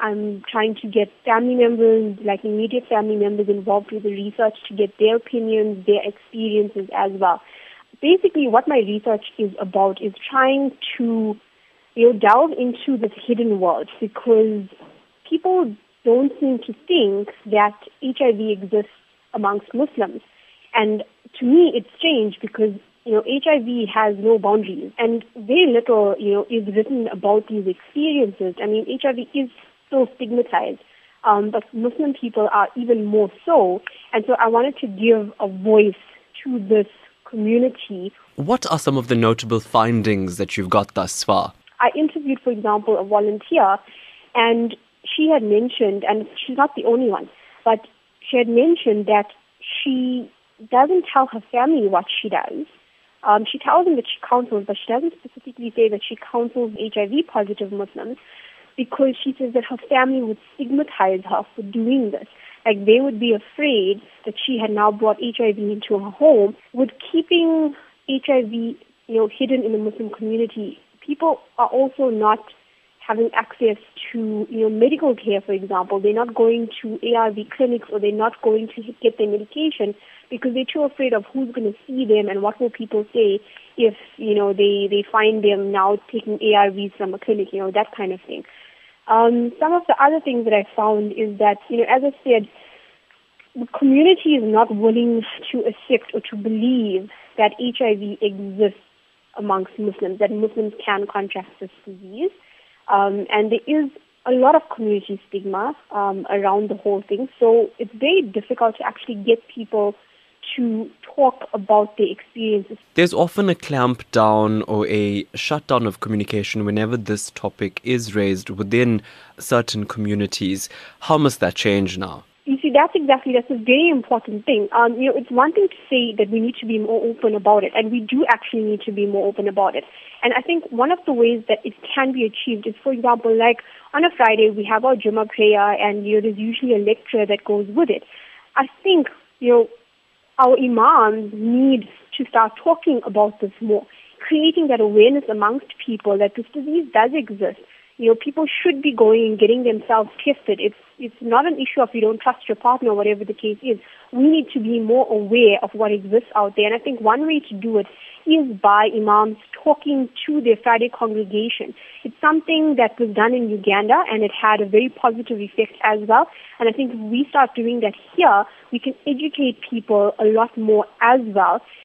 I'm trying to get family members, like immediate family members, involved with the research to get their opinions, their experiences as well. Basically, what my research is about is trying to, delve into this hidden world, because people don't seem to think that HIV exists amongst Muslims. And to me, it's strange because, HIV has no boundaries, and very little, is written about these experiences. I mean, HIV is so stigmatized, but Muslim people are even more so. And so I wanted to give a voice to this community. What are some of the notable findings that you've got thus far? I interviewed, for example, a volunteer, and she had mentioned, and she's not the only one, but she had mentioned that she doesn't tell her family what she does. She tells them that she counsels, but she doesn't specifically say that she counsels HIV-positive Muslims, because she says that her family would stigmatize her for doing this. Like, they would be afraid that she had now brought HIV into her home. With keeping HIV, hidden in the Muslim community, people are also not having access to, medical care, for example. They're not going to ARV clinics, or they're not going to get their medication, because they're too afraid of who's going to see them and what will people say if, they find them now taking ARVs from a clinic, that kind of thing. Some of the other things that I found is that, as I said, the community is not willing to accept or to believe that HIV exists amongst Muslims, that Muslims can contract this disease. And there is a lot of community stigma around the whole thing. So it's very difficult to actually get people to talk about their experiences. There's often a clamp down or a shutdown of communication whenever this topic is raised within certain communities. How must that change now? You see, that's a very important thing. It's one thing to say that we need to be more open about it, and we do actually need to be more open about it. And I think one of the ways that it can be achieved is, for example, like on a Friday, we have our Jumma prayer, and there's usually a lecture that goes with it. I think, our imams need to start talking about this more, creating that awareness amongst people that this disease does exist. People should be going and getting themselves tested. It's not an issue if you don't trust your partner, whatever the case is. We need to be more aware of what exists out there. And I think one way to do it is by imams talking to their Friday congregation. It's something that was done in Uganda, and it had a very positive effect as well. And I think if we start doing that here, we can educate people a lot more as well.